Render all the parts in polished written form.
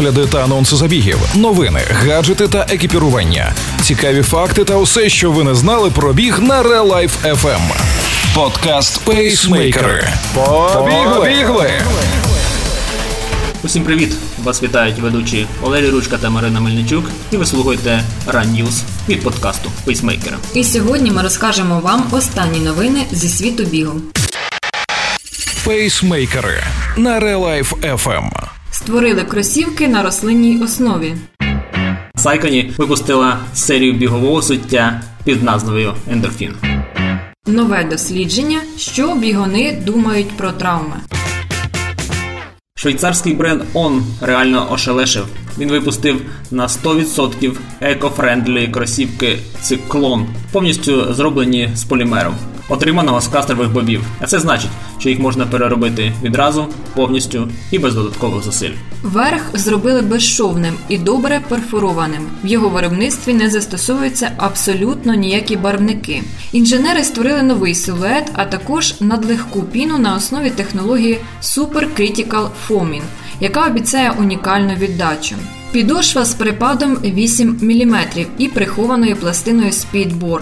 огляди та анонси забігів, новини, гаджети та екіпірування, цікаві факти та усе, що ви не знали про біг на Реалайф.ФМ. Подкаст «Пейсмейкери». Побігли! Усім привіт! Вас вітають ведучі Олеся Ручка та Марина Мельничук, і ви слухаєте «Ран-Ньюз» від подкасту «Пейсмейкери». І сьогодні ми розкажемо вам останні новини зі світу бігу. Пейсмейкери на Реалайф.ФМ. Створили кросівки на рослинній основі. Сайкані випустила серію бігового взуття під назвою «Ендорфін». Нове дослідження, що бігуни думають про травми. Швейцарський бренд On реально ошелешив. Він випустив на 100% еко-френдлі кросівки «Циклон», повністю зроблені з полімеру, отриманого з кастрових бобів. А це значить, що їх можна переробити відразу, повністю і без додаткових зусиль. Верх зробили безшовним і добре перфорованим. В його виробництві не застосовуються абсолютно ніякі барвники. Інженери створили новий силует, а також надлегку піну на основі технології Supercritical Foaming, яка обіцяє унікальну віддачу. Підошва з припадом 8 мм і прихованою пластиною Speedboard.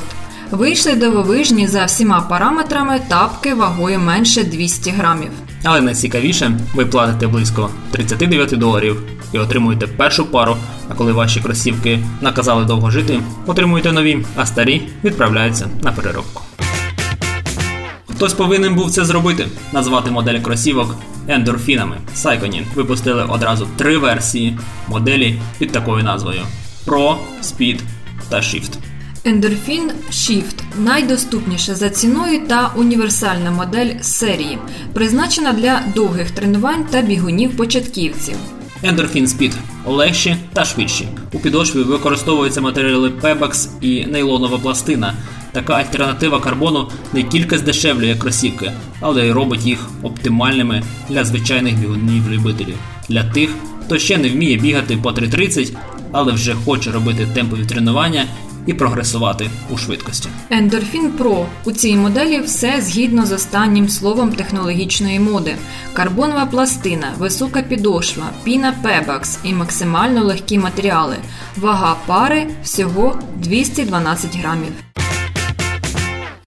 Вийшли дивовижні за всіма параметрами тапки вагою менше 200 грамів. Але найцікавіше, ви платите близько $39 і отримуєте першу пару, а коли ваші кросівки наказали довго жити, отримуєте нові, а старі відправляються на переробку. Хтось повинен був це зробити, назвати модель кросівок ендорфінами. Saucony випустили одразу 3 версії моделі під такою назвою – Pro, Speed та Shift. Endorphin Shift – найдоступніша за ціною та універсальна модель серії, призначена для довгих тренувань та бігунів-початківців. Endorphin Speed – легші та швидші. У підошві використовуються матеріали Pebax і нейлонова пластина. Така альтернатива карбону не тільки здешевлює кросівки, але й робить їх оптимальними для звичайних бігунів-любителів. Для тих, хто ще не вміє бігати по 3:30, але вже хоче робити темпові тренування і прогресувати у швидкості. Endorphin Pro. У цій моделі все згідно з останнім словом технологічної моди. Карбонова пластина, висока підошва, піна Pebax і максимально легкі матеріали. Вага пари всього 212 грамів.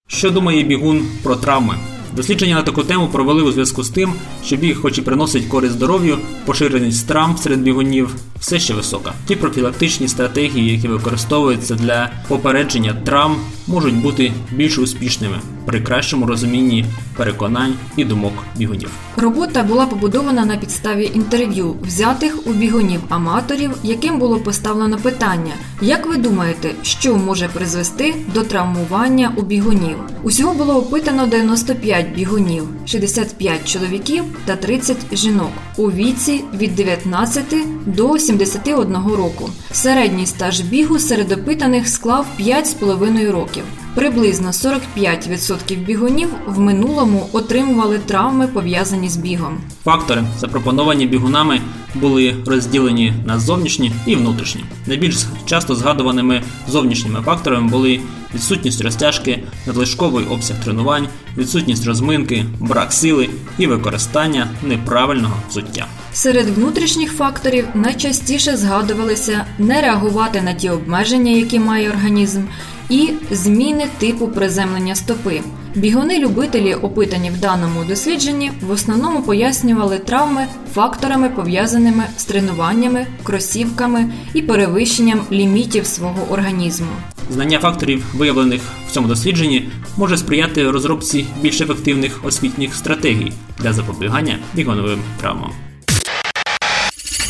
Що думає бігун про травми? Дослідження на таку тему провели у зв'язку з тим, що біг, хоч і приносить користь здоров'ю, поширеність травм серед бігунів все ще висока. Ті профілактичні стратегії, які використовуються для попередження травм, можуть бути більш успішними при кращому розумінні переконань і думок бігунів. Робота була побудована на підставі інтерв'ю, взятих у бігунів-аматорів, яким було поставлено питання: як ви думаєте, що може призвести до травмування у бігунів? Усього було опитано 95 бігунів, 65 чоловіків та 30 жінок у віці від 19 до 71 року. Середній стаж бігу серед опитаних склав 5,5 років. Приблизно 45% бігунів в минулому отримували травми, пов'язані з бігом. Фактори, запропоновані бігунами, були розділені на зовнішні і внутрішні. Найбільш часто згадуваними зовнішніми факторами були відсутність розтяжки, надлишковий обсяг тренувань, відсутність розминки, брак сили і використання неправильного взуття. Серед внутрішніх факторів найчастіше згадувалися не реагувати на ті обмеження, які має організм, і зміни типу приземлення стопи. Бігуни-любителі, опитані в даному дослідженні, в основному пояснювали травми факторами, пов'язаними з тренуваннями, кросівками і перевищенням лімітів свого організму. Знання факторів, виявлених в цьому дослідженні, може сприяти розробці більш ефективних освітніх стратегій для запобігання бігуновим травмам.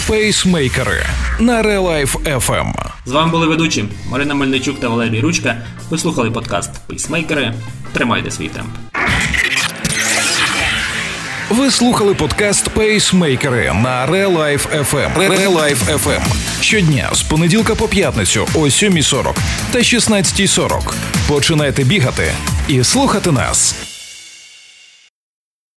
Пейсмейкери на Реалайф.ФМ. З вами були ведучі Марина Мельничук та Валерій Ручка. Ви слухали подкаст «Пейсмейкери». Тримайте свій темп. Ви слухали подкаст «Пейсмейкери» на Реалайф.ФМ. Реалайф.ФМ. Щодня з понеділка по п'ятницю о 7:40 та 16:40. Починайте бігати і слухати нас.